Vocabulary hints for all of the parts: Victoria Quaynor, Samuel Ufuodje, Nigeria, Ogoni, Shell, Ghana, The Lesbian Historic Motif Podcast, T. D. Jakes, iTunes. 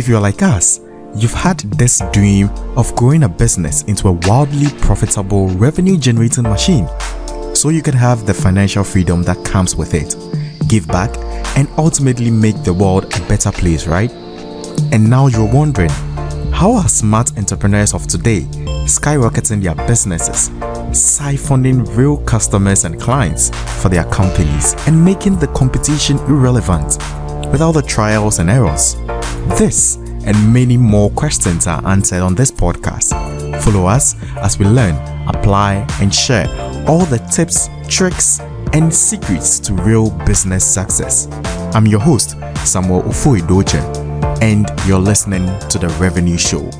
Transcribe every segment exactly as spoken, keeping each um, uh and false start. If you're like us, you've had this dream of growing a business into a wildly profitable revenue-generating machine so you can have the financial freedom that comes with it, give back, and ultimately make the world a better place, right? And now you're wondering, how are smart entrepreneurs of today skyrocketing their businesses, siphoning real customers and clients for their companies, and making the competition irrelevant without the trials and errors? This and many more questions are answered on this podcast. Follow us as we learn, apply, and share all the tips, tricks, and secrets to real business success. I'm your host, Samuel Ufuodje, and you're listening to The Revenue Show.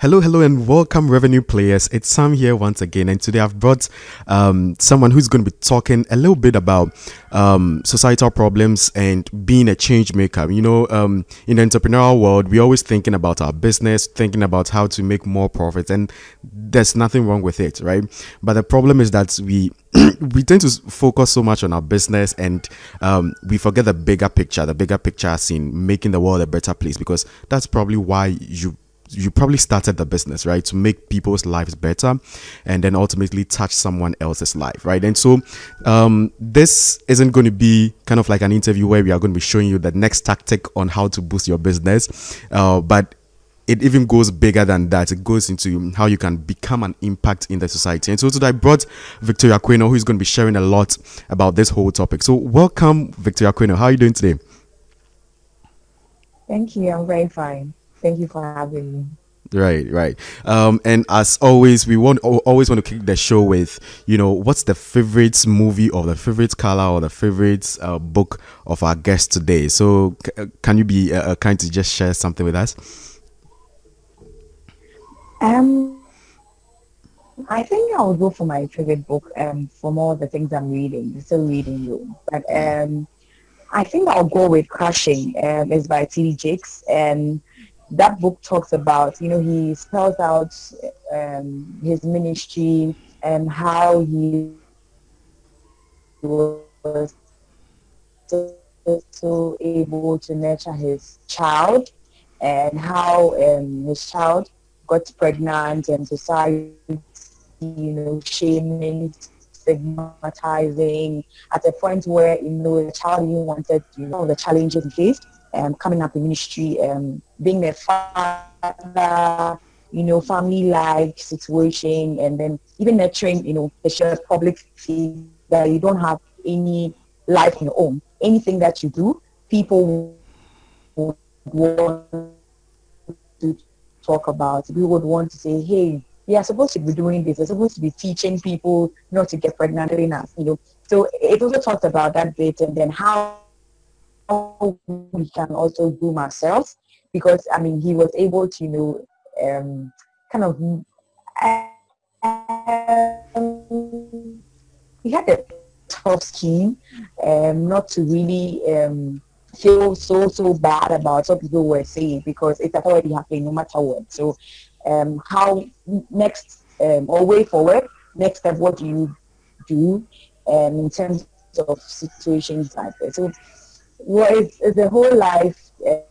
Hello, hello, and welcome, Revenue Players. It's Sam here once again, and today I've brought um, someone who's going to be talking a little bit about um, societal problems and being a change maker. You know, um, in the entrepreneurial world, we're always thinking about our business, thinking about how to make more profits, and there's nothing wrong with it, right? But the problem is that we we tend to focus so much on our business, and um, we forget the bigger picture, the bigger picture as in making the world a better place, because that's probably why you. You probably started the business, right? To make people's lives better and then ultimately touch someone else's life, right? And so um, this isn't going to be kind of like an interview where we are going to be showing you the next tactic on how to boost your business. Uh, but it even goes bigger than that. It goes into how you can become an impact in the society. And so today I brought Victoria Quaynor, who's going to be sharing a lot about this whole topic. So welcome, Victoria Quaynor. How are you doing today? Thank you. I'm very fine. Thank you for having me. Right, right. Um, and as always, we want always want to kick the show with, you know, what's the favorite movie or the favorite color or the favorite uh, book of our guest today? So c- can you be uh, kind to just share something with us? Um, I think I would go for my favorite book um, from all the things I'm reading, still reading you. But um, I think I'll go with Crashing. Um, it's by T. D. Jakes, and that book talks about, you know, he spells out um, his ministry and how he was so able to nurture his child, and how um, his child got pregnant, and society, you know, shaming, stigmatizing, at a point where, you know, the child even wanted, you know, the challenges he faced. Um, coming up in ministry, um, being a father, you know, family-like situation, and then even nurturing, you know, the public figure that you don't have any life on your own. Anything that you do, people would want to talk about. People would want to say, hey, you're supposed to be doing this. You're supposed to be teaching people not to get pregnant enough, you know. So it also talked about that bit, and then how we can also groom ourselves, because I mean he was able to, you know, um, kind of um, he had a tough skin, um, not to really um, feel so so bad about what people were saying, because it's already happening no matter what. So um, how next um, or way forward, next step, what do you do um, in terms of situations like this? So, well, it's, it's a whole life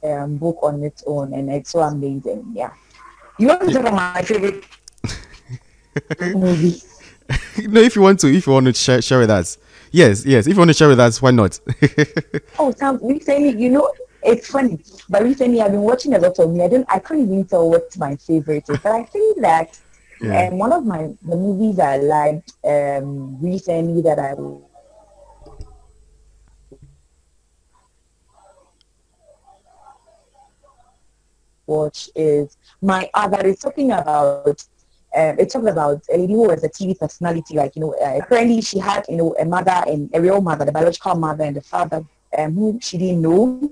um, book on its own, and it's so amazing. Yeah, you want to talk about my favorite movie? No, if you want to, if you want to share, share with us. Yes, yes. If you want to share with us, why not? Oh, Sam, recently, you know, it's funny, but recently I've been watching a lot of me. I don't, I can't even tell what my favorite is, but I think that yeah. um, one of my the movies I liked um, recently that I. watch is my other uh, it's talking about um it's talking about a lady who was a T V personality, like, you know, uh, apparently she had, you know, a mother, and a real mother, the biological mother, and the father um, who she didn't know,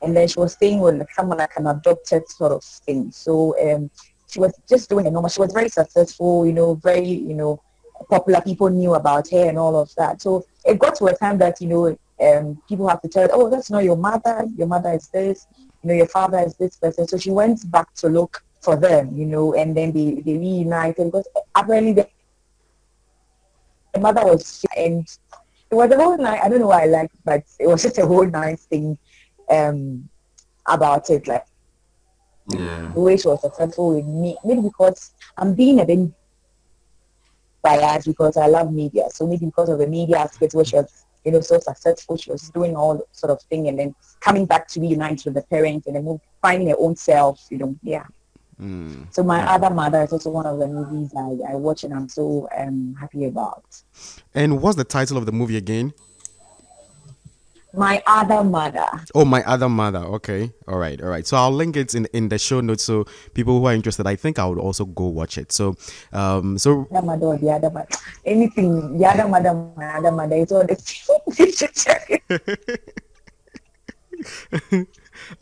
and then she was staying with someone like an adopted sort of thing. So um she was just doing a normal, she was very successful, you know, very, you know, popular, people knew about her and all of that. So it got to a time that, you know, um people have to tell her, oh, that's not your mother, your mother is this, you know, your father is this person. So she went back to look for them, you know, and then they, they reunited, because apparently the, the mother was, and it was a whole night, I don't know why I liked it, but it was just a whole nice thing. um, about it, like yeah. the way she was successful with me. Maybe because I'm being a bit biased because I love media. So maybe because of the media aspect where she was, you know, so successful, she was doing all sort of thing and then coming back to reunite with the parents and then finding her own self, you know, yeah. Mm. So my yeah. other mother is also one of the movies I, I watch and I'm so um, happy about. And what's the title of the movie again? My Other Mother. Oh, My Other Mother. Okay. All right. All right. So I'll link it in, in the show notes. So people who are interested, I think I would also go watch it. So, um, so. The mother or the other mother. Anything. The other mother, my other mother. It's all the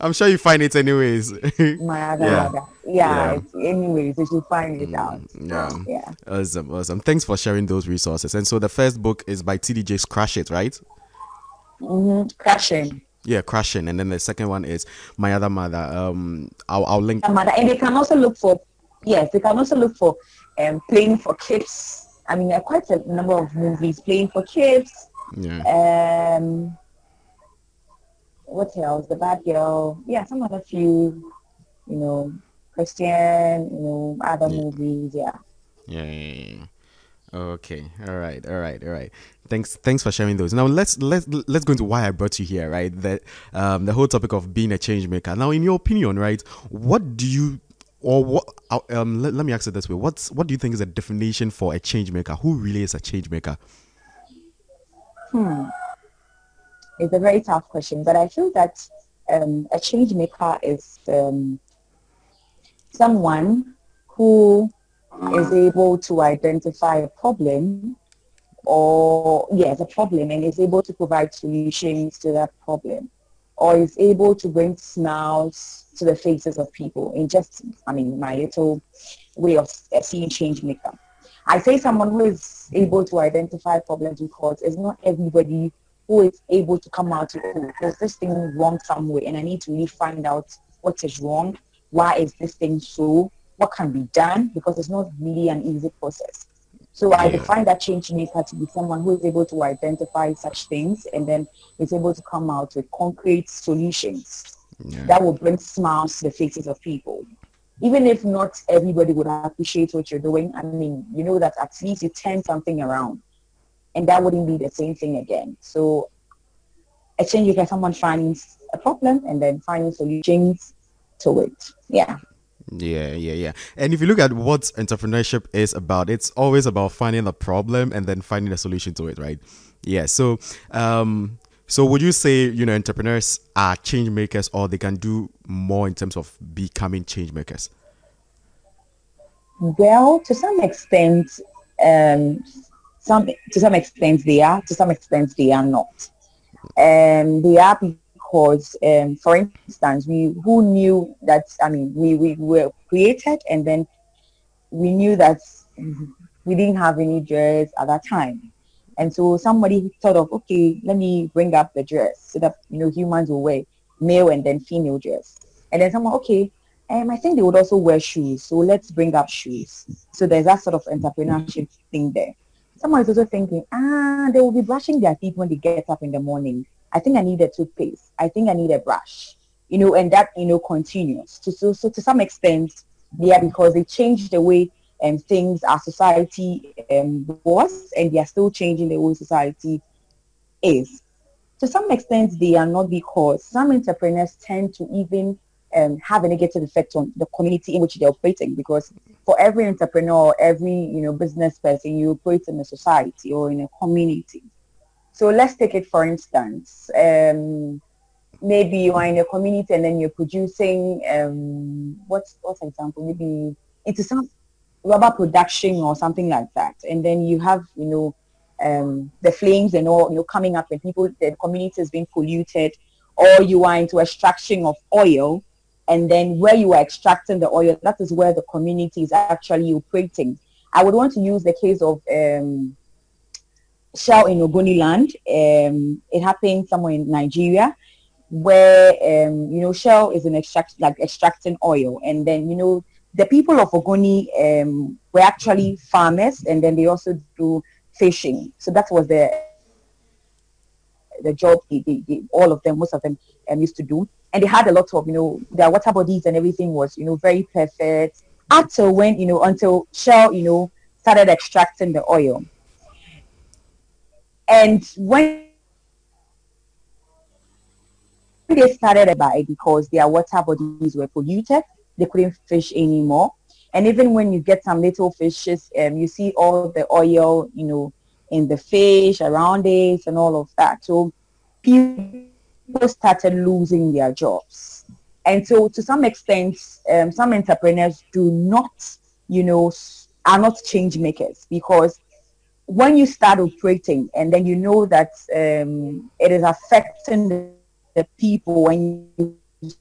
I'm sure you find it anyways. My other yeah. mother. Yeah. yeah. It's, anyways, you should find it mm, out. Yeah. yeah. Awesome. Awesome. Thanks for sharing those resources. And so the first book is by T. D. Jakes, Crash It, right? Mm-hmm. Crashing. Yeah, Crashing. And then the second one is My Other Mother. Um, I'll, I'll link. Mother. And they can also look for, yes, they can also look for um, Playing for Kids. I mean, there are quite a number of movies. Playing for Kids. Yeah. Um, what else? The Bad Girl. Yeah, some other few, you know, Christian, you know, other yeah. movies. Yeah. Yeah, yeah, yeah. Okay. All right. All right. All right. Thanks. Thanks for sharing those. Now let's let's let's go into why I brought you here, right? That um, the whole topic of being a change maker. Now, in your opinion, right? What do you, or what? Um, let, let me ask it this way. What's what do you think is a definition for a change maker? Who really is a change maker? Hmm. It's a very tough question, but I feel that um, a change maker is um, someone who is able to identify a problem or yes a problem and is able to provide solutions to that problem, or is able to bring smiles to the faces of people in just I mean my little way of seeing change maker. I say someone who is able to identify problems because it's not everybody who is able to come out to oh, there's this thing wrong somewhere and I need to really find out what is wrong, why is this thing so, what can be done, because it's not really an easy process. So yeah. I define that change maker to be someone who is able to identify such things and then is able to come out with concrete solutions yeah. that will bring smiles to the faces of people. Even if not everybody would appreciate what you're doing, I mean, you know that at least you turn something around and that wouldn't be the same thing again. So a change maker, someone finds a problem and then finding solutions to it. Yeah. Yeah, yeah, yeah. And if you look at what entrepreneurship is about, it's always about finding a problem and then finding a solution to it, right? Yeah. So, um, so would you say, you know, entrepreneurs are change makers, or they can do more in terms of becoming change makers? Well, to some extent, um, some to some extent they are. To some extent they are not. Um, they are. Because, um, for instance, we who knew that, I mean, we, we were created and then we knew that we didn't have any dress at that time. And so somebody thought of, okay, let me bring up the dress so that, you know, humans will wear male and then female dress. And then someone, okay, um, I think they would also wear shoes. So let's bring up shoes. So there's that sort of entrepreneurship thing there. Someone is also thinking, ah, they will be brushing their teeth when they get up in the morning. I think I need a toothpaste. I think I need a brush, you know, and that, you know, continues. So, so, so to some extent, yeah, because they changed the way um, things, our society um, was, and they are still changing the way society is. To some extent, they are not, because some entrepreneurs tend to even um, have a negative effect on the community in which they're operating, because for every entrepreneur, every, you know, business person, you operate in a society or in a community. So let's take it, for instance, um, maybe you are in a community and then you're producing, um, what's, what's an example, maybe into some rubber production or something like that. And then you have, you know, um, the flames and all, you know, coming up and people, the community is being polluted, or you are into extraction of oil. And then where you are extracting the oil, that is where the community is actually operating. I would want to use the case of... Um, Shell in Ogoni land. Um, it happened somewhere in Nigeria, where um, you know Shell is an extract like extracting oil, and then you know the people of Ogoni um, were actually farmers, and then they also do fishing. So that was the the job they, they, they, all of them, most of them um, used to do. And they had a lot of, you know, their water bodies and everything was, you know, very perfect. Until when, you know, until Shell, you know, started extracting the oil. And when they started by, because their water bodies were polluted, they couldn't fish anymore. And even when you get some little fishes, um, you see all the oil, you know, in the fish, around it, and all of that. So people started losing their jobs. And so to some extent, um, some entrepreneurs do not, you know, are not change makers, because when you start operating and then you know that um, it is affecting the, the people and you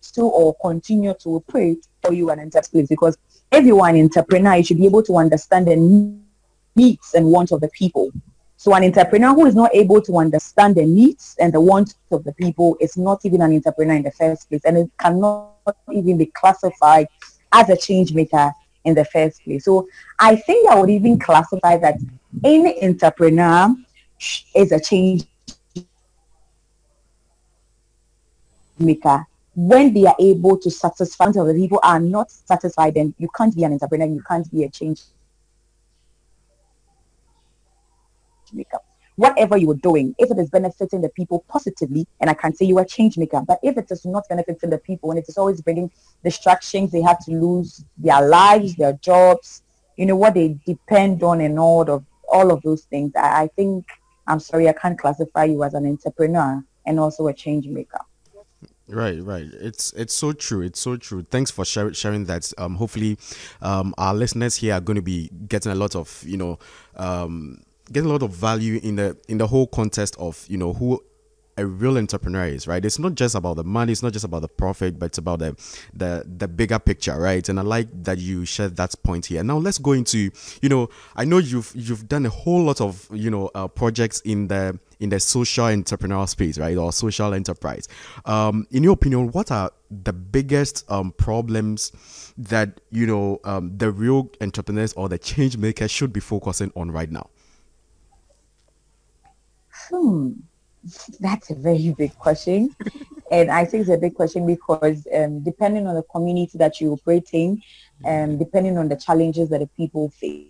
still or continue to operate, or you are an entrepreneur, because everyone entrepreneur, you should be able to understand the needs and wants of the people. So an entrepreneur who is not able to understand the needs and the wants of the people is not even an entrepreneur in the first place, and it cannot even be classified as a change maker in the first place. So I think I would even classify that any entrepreneur is a change maker when they are able to satisfy. If the people are not satisfied, then you can't be an entrepreneur, you can't be a change maker. Whatever you are doing, if it is benefiting the people positively, and I can say you are a change maker, but if it is not benefiting the people and it is always bringing distractions, they have to lose their lives, their jobs, you know, what they depend on and all of all of those things, I, I think, I'm sorry, I can't classify you as an entrepreneur and also a change maker. Right, right. It's it's so true. It's so true. Thanks for share, sharing that. Um, hopefully, um, our listeners here are going to be getting a lot of, you know, um. get a lot of value in the in the whole context of, you know, who a real entrepreneur is, right? It's not just about the money, it's not just about the profit, but it's about the the the bigger picture, right? And I like that you shared that point here. Now let's go into, you know, I know you've you've done a whole lot of, you know, uh, projects in the in the social entrepreneurial space, right, or social enterprise. Um, in your opinion, what are the biggest um, problems that, you know, um, the real entrepreneurs or the change makers should be focusing on right now? Hmm, that's a very big question. And I think it's a big question because um, depending on the community that you operate in, um, depending on the challenges that the people face,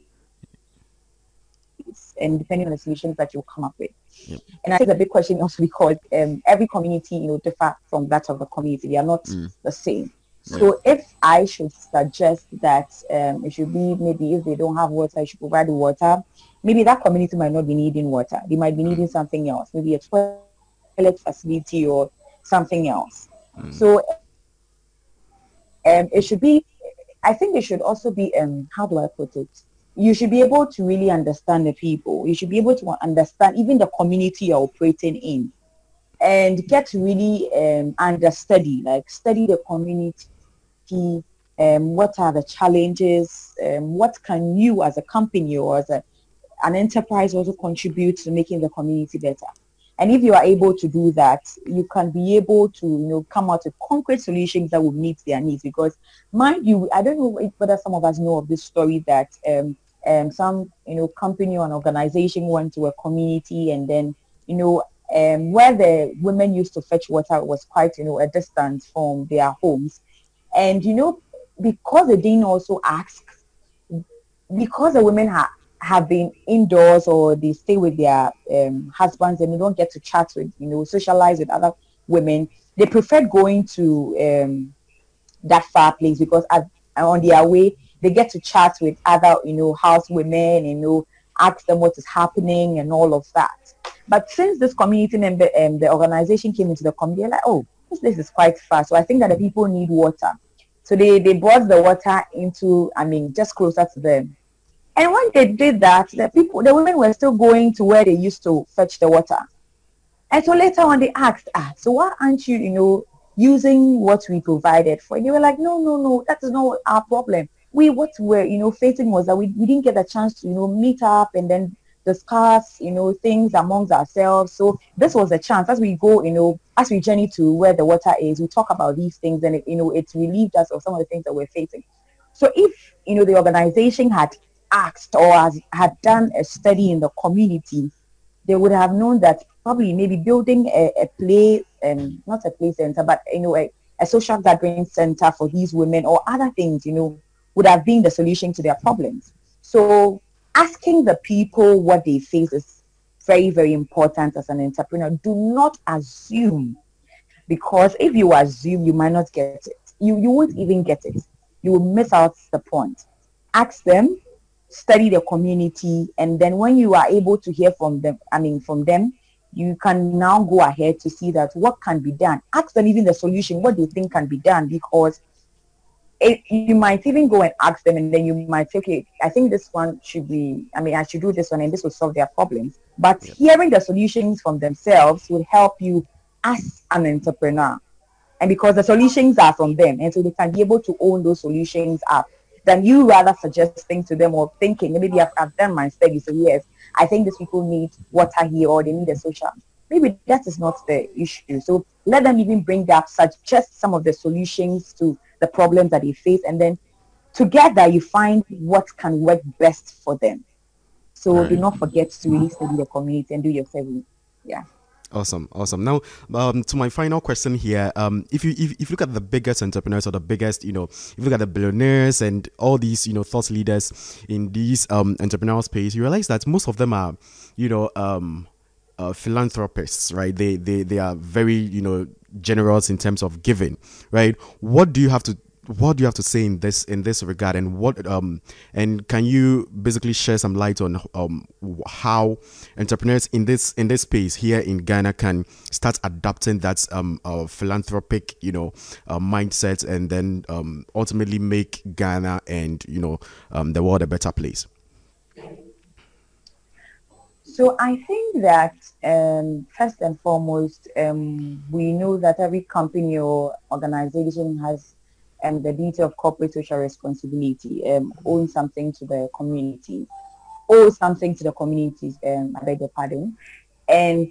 and depending on the solutions that you come up with. Yep. And I think it's a big question also because um, every community, you know, differ from that of the community. They are not mm. the same. Right. So if I should suggest that um, it should be, maybe if they don't have water, you should provide water. Maybe that community might not be needing water. They might be needing something else, maybe a toilet facility or something else. Mm. So um, it should be, I think it should also be, um, how do I put it? You should be able to really understand the people. You should be able to understand even the community you're operating in and get really um, under study, like study the community, um, what are the challenges, um, what can you as a company or as a an enterprise also contributes to making the community better. And if you are able to do that, you can be able to, you know, come out with concrete solutions that will meet their needs. Because, mind you, I don't know whether some of us know of this story that um, um, some, you know, company or an organization went to a community and then, you know, um, where the women used to fetch water was quite, you know, a distance from their homes. And, you know, because they didn't also ask, because the women had have been indoors or they stay with their um, husbands and they don't get to chat with, you know, socialize with other women, they preferred going to um, that far place because at, on their way, they get to chat with other, you know, house women, you know, ask them what is happening and all of that. But since this community member and um, the organization came into the community, they're like, oh, this place is quite far. So I think that the people need water. So they, they brought the water into, I mean, just closer to them. And when they did that, the people, the women were still going to where they used to fetch the water. And so later on they asked, ah, so why aren't you, you know, using what we provided for? And they were like, no, no, no, that is not our problem. We, what we're, you know, facing was that we, we didn't get a chance to, you know, meet up and then discuss, you know, things amongst ourselves. So this was a chance. As we go, you know, as we journey to where the water is, we talk about these things and, it, you know, it relieved us of some of the things that we're facing. So if, you know, the organization had asked or has, had done a study in the community, they would have known that probably maybe building a, a play, um, not a play center, but you know, a, a social gathering center for these women or other things, you know, would have been the solution to their problems. So asking the people what they face is very, very important as an entrepreneur. Do not assume, because if you assume, you might not get it. You, you won't even get it. You will miss out the point. Ask them, study the community, and then when you are able to hear from them, I mean from them, you can now go ahead to see that what can be done. Ask them even the solution, what they think can be done, because it, you might even go and ask them, and then you might say, okay, I think this one should be, I mean, I should do this one, and this will solve their problems. But yeah. Hearing the solutions from themselves will help you as an entrepreneur. And because the solutions are from them, and so they can be able to own those solutions up, than you rather suggesting to them or thinking, maybe I've, I've done my study, so yes, I think these people need water here or they need a social. Maybe that is not the issue. So let them even bring up, suggest some of the solutions to the problems that they face, and then together you find what can work best for them. So right. Do not forget to really study the community and do your survey. Yeah. Awesome, awesome. Now, um, to my final question here, um, if you if, if you look at the biggest entrepreneurs or the biggest, you know, if you look at the billionaires and all these, you know, thought leaders in these um, entrepreneurial space, you realize that most of them are, you know, um, uh, philanthropists, right? They they they are very, you know, generous in terms of giving, right? What do you have to what do you have to say in this in this regard, and what um and can you basically share some light on um how entrepreneurs in this in this space here in Ghana can start adapting that um uh, philanthropic you know uh, mindset, and then um ultimately make Ghana and you know um the world a better place? So I think that um, first and foremost, um, we know that every company or organization has and the duty of corporate social responsibility, um, own something to the community, owe something to the communities, um, I beg your pardon. And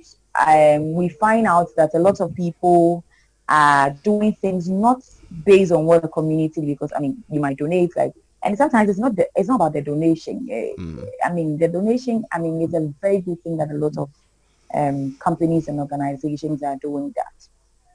um, we find out that a lot of people are doing things not based on what the community, because, I mean, you might donate, like, and sometimes it's not the, it's not about the donation. Mm. I mean, the donation, I mean, it's a very good thing that a lot of um, companies and organizations are doing that.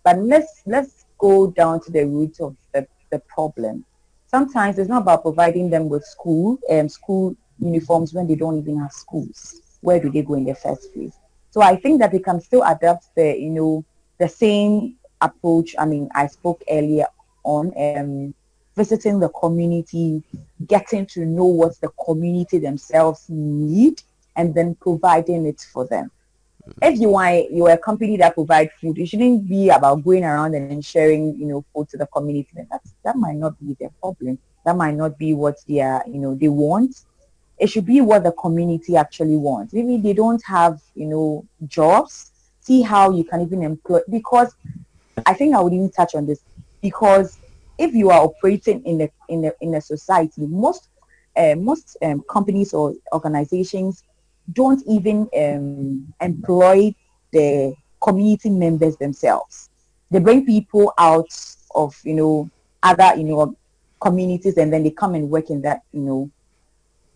But let's, let's go down to the root of the the problem. Sometimes it's not about providing them with school um, school uniforms when they don't even have schools. Where do they go in the first place? So I think that we can still adapt the you know the same approach. I mean, I spoke earlier on um, visiting the community, getting to know what the community themselves need, and then providing it for them. If you are you are a company that provides food, it shouldn't be about going around and sharing, you know, food to the community. That's, that might not be their problem. That might not be what they are, you know, they want. It should be what the community actually wants. Maybe they don't have, you know, jobs. See how you can even employ. Because I think I would even touch on this. Because if you are operating in the in the in the society, most uh, most um, companies or organizations don't even um, employ the community members themselves. They bring people out of, you know, other, you know, communities, and then they come and work in that, you know,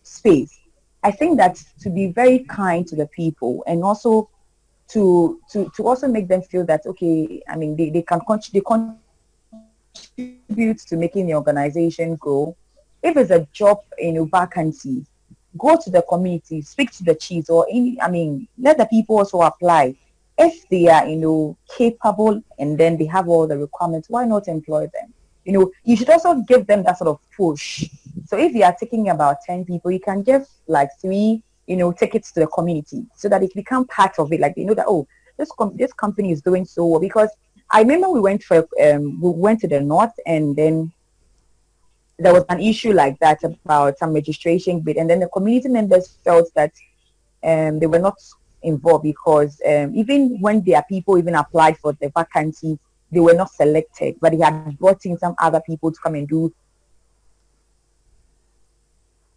space. I think that to be very kind to the people, and also to to, to also make them feel that, okay, I mean, they, they can cont- they contribute to making the organization grow. If it's a job, you know, vacancy, go to the community, speak to the chiefs, or any, I mean, let the people also apply. If they are, you know, capable, and then they have all the requirements, why not employ them? You know, you should also give them that sort of push. So if you are taking about ten people, you can give like three, you know, tickets to the community so that it become part of it. Like, you know, that, oh, this com- this company is doing so well. Because I remember we went for, um, we went to the north, and then there was an issue like that about some registration bit, and then the community members felt that um, they were not involved, because um, even when their people even applied for the vacancy, they were not selected, but they had brought in some other people to come and do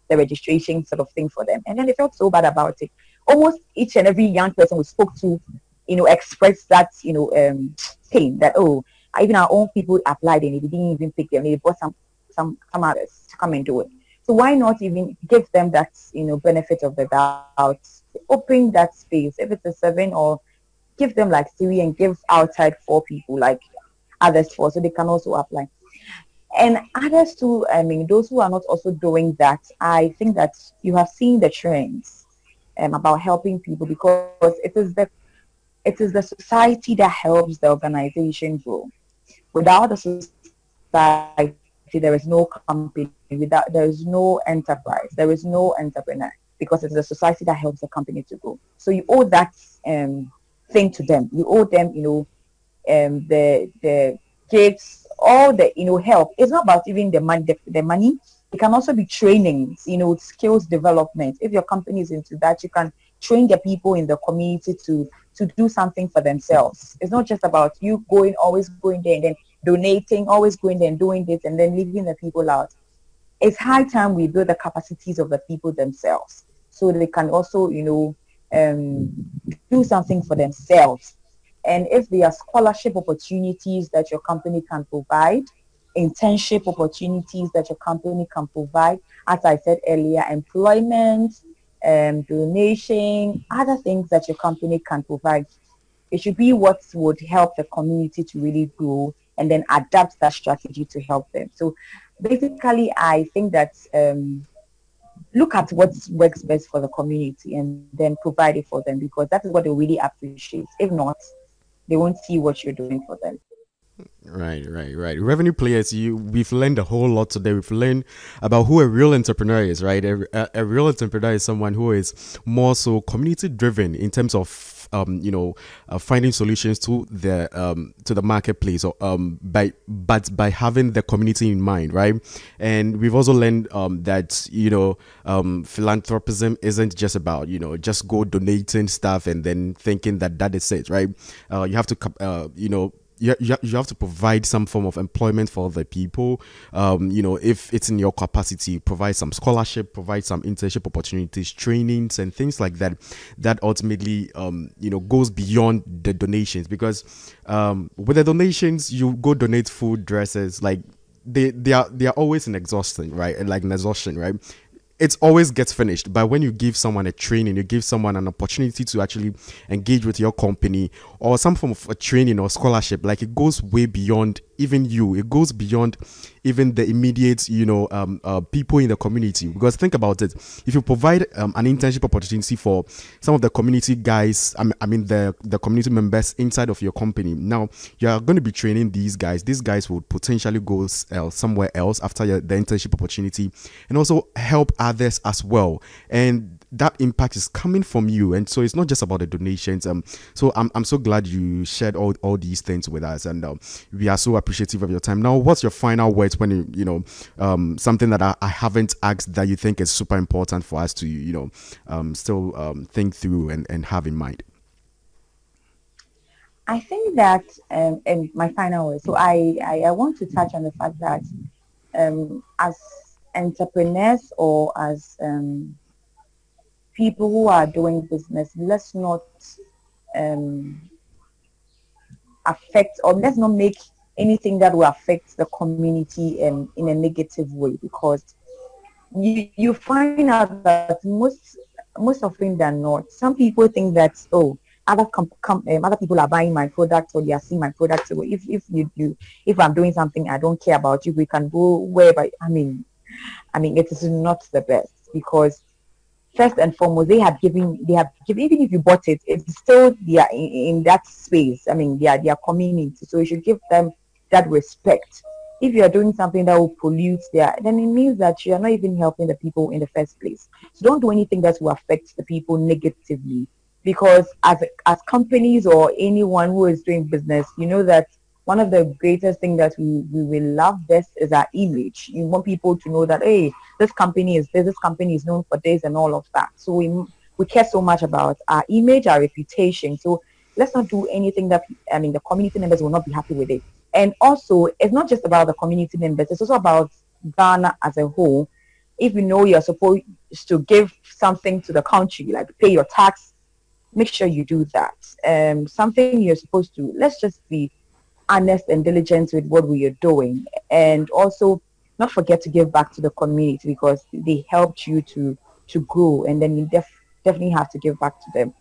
the registration sort of thing for them, and then they felt so bad about it. Almost each and every young person we spoke to, you know, expressed that, you know, um, pain that, oh, even our own people applied and they didn't even pick them, they brought some Some, some others to come and do it. So why not even give them that, you know, benefit of the doubt? Open that space. If it's a seven, or give them like three and give outside four people, like others four, so they can also apply. And others too, I mean, those who are not also doing that, I think that you have seen the trends um, about helping people, because it is the it is the society that helps the organization grow. Without the society, there is no company. Without there is no enterprise. There is no entrepreneur, because it's the society that helps the company to grow. So you owe that um, thing to them. You owe them, you know, um, the the gifts, all the, you know, help. It's not about even the money. The, the money. It can also be trainings, you know, skills development. If your company is into that, you can train the people in the community to to do something for themselves. It's not just about you going, always going there and then donating, always going there and doing this and then leaving the people out. It's high time we build the capacities of the people themselves, so they can also, you know, um, do something for themselves. And if there are scholarship opportunities that your company can provide, internship opportunities that your company can provide, as I said earlier, employment, um, donation, other things that your company can provide, it should be what would help the community to really grow, and then adapt that strategy to help them. So basically, I think that um, look at what works best for the community and then provide it for them, because that is what they really appreciate. If not, they won't see what you're doing for them. Right, right, right. Revenue players, you, we've learned a whole lot today. We've learned about who a real entrepreneur is, right? A, a real entrepreneur is someone who is more so community-driven in terms of Um, you know, uh, finding solutions to the um, to the marketplace, or um, by but by having the community in mind, right? And we've also learned um, that you know um, philanthropism isn't just about you know just go donating stuff and then thinking that that is it, right? Uh, you have to uh, you know. You, you you have to provide some form of employment for other people. Um, you know, if it's in your capacity, provide some scholarship, provide some internship opportunities, trainings, and things like that. That ultimately, um, you know, goes beyond the donations, because um, with the donations, you go donate food, dresses, like they they are they are always an exhaustion, right? And like an exhaustion, right? It always gets finished. But when you give someone a training, you give someone an opportunity to actually engage with your company, or some form of a training or scholarship, like it goes way beyond even you. It goes beyond even the immediate, you know, um, uh, people in the community. Because think about it. If you provide um, an internship opportunity for some of the community guys, I mean, I mean the, the community members inside of your company, now you're going to be training these guys. These guys would potentially go uh, somewhere else after your, the internship opportunity, and also help others as well. And that impact is coming from you. And so it's not just about the donations. Um, so I'm I'm so glad you shared all, all these things with us, and um, we are so appreciative of your time. Now, what's your final words when you, you know, um, something that I, I haven't asked that you think is super important for us to, you know, um, still um, think through and, and have in mind? I think that, um, and my final words, so I, I, I want to touch on the fact that um, as entrepreneurs, or as um, people who are doing business, let's not um, affect, or let's not make anything that will affect the community um, in a negative way, because you you find out that most most often than not, some people think that, oh, other com- com- um, other people are buying my product, or they are seeing my product. So if if you do, if I'm doing something, I don't care about you. We can go wherever. I mean. I mean, it is not the best, because first and foremost, they have given, they have given, even if you bought it, it's still they are in, in that space. I mean, they are, they are community, so you should give them that respect. If you are doing something that will pollute their, then it means that you are not even helping the people in the first place. So don't do anything that will affect the people negatively, because as as companies or anyone who is doing business, you know that one of the greatest things that we, we will love best is our image. You want people to know that, hey, this company is this, this company is known for this, and all of that. So we we care so much about our image, our reputation. So let's not do anything that, I mean, the community members will not be happy with it. And also, it's not just about the community members. It's also about Ghana as a whole. If you know you're supposed to give something to the country, like pay your tax, make sure you do that. Um, something you're supposed to, let's just be honest and diligent with what we are doing, and also not forget to give back to the community, because they helped you to to grow, and then you def definitely have to give back to them.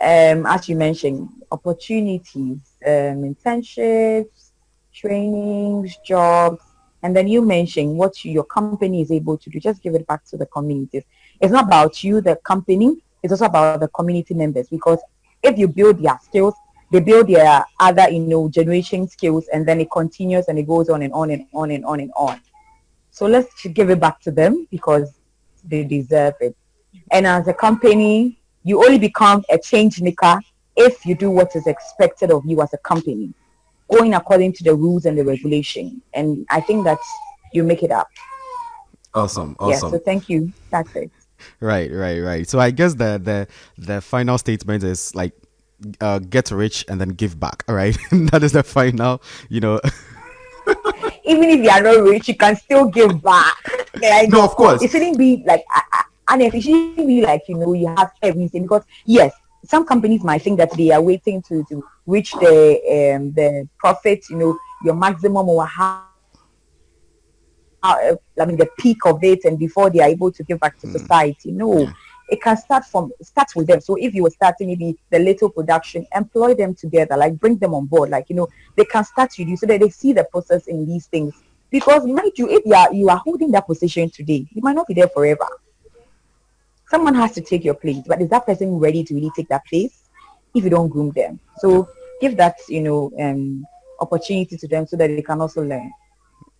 Um, as you mentioned, opportunities, um, internships, trainings, jobs, and then you mentioned what your company is able to do. Just give it back to the communities. It's not about you, the company. It's also about the community members, because if you build their skills, they build their other, you know, generation skills, and then it continues and it goes on and on and on and on and on. So let's give it back to them because they deserve it. And as a company, you only become a change maker if you do what is expected of you as a company, going according to the rules and the regulation. And I think that you make it up. Awesome. Awesome. Yeah, so thank you. That's it. Right, right, right. So I guess the the, the final statement is like, uh, get rich and then give back. All right. That is the final, you know. Even if you are not rich, you can still give back. Like, no, of course. It shouldn't be like... I, I, And it shouldn't be like, you know, you have everything, because yes, some companies might think that they are waiting to, to reach the um, the profit, you know, your maximum or how, how, I mean, the peak of it, and before they are able to give back to mm. society. No, yeah. It can start from start with them. So if you were starting maybe the little production, employ them together, like bring them on board, like, you know, they can start with you so that they see the process in these things. Because mind you, if you are you are holding that position today, you might not be there forever. Someone has to take your place, but is that person ready to really take that place if you don't groom them? So give that, you know, um, opportunity to them so that they can also learn.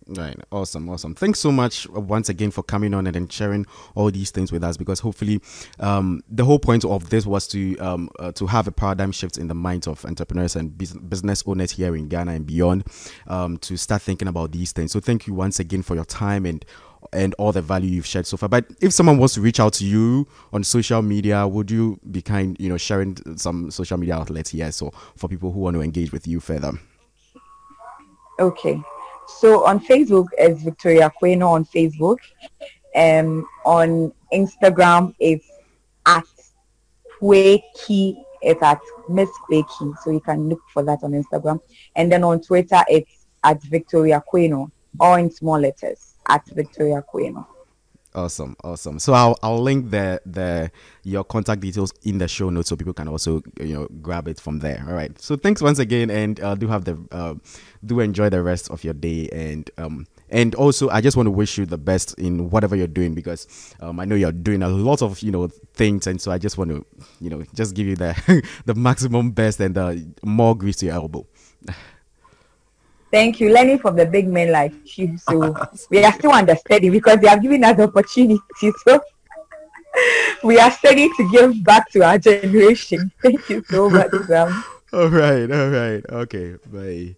Right. Awesome. Awesome. Thanks so much once again for coming on and then sharing all these things with us, because hopefully um, the whole point of this was to um, uh, to have a paradigm shift in the minds of entrepreneurs and bus- business owners here in Ghana and beyond, um, to start thinking about these things. So thank you once again for your time and and all the value you've shared so far. But if someone wants to reach out to you on social media, would you be kind, you know, sharing some social media outlets here, so for people who want to engage with you further? Okay, so on Facebook is Victoria Quaynor on Facebook, and um, on Instagram it's at Quakey, it's at Miss Quakey, so you can look for that on Instagram. And then on Twitter it's at Victoria Quaynor, or in small letters at Victoria Quaynor. Awesome, awesome. So I'll I'll link the the your contact details in the show notes so people can also, you know, grab it from there. All right. So thanks once again, and uh, do have the uh, do enjoy the rest of your day, and um and also I just want to wish you the best in whatever you're doing, because um I know you're doing a lot of, you know, things, and so I just want to, you know, just give you the the maximum best and the more grease to your elbow. Thank you. Learning from the big men like you. So we are still understanding, because they are giving us opportunities. So we are studying to give back to our generation. Thank you so much, Sam. All right. All right. Okay. Bye.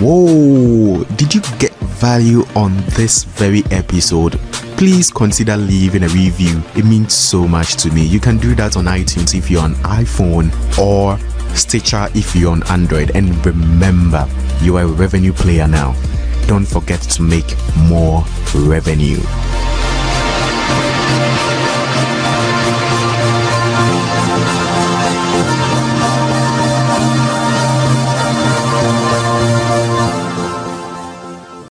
Whoa. Did you get value on this very episode? Please consider leaving a review. It means so much to me. You can do that on iTunes if you're on iPhone, or Stitcher if you're on Android. And remember, you are a revenue player now. Don't forget to make more revenue.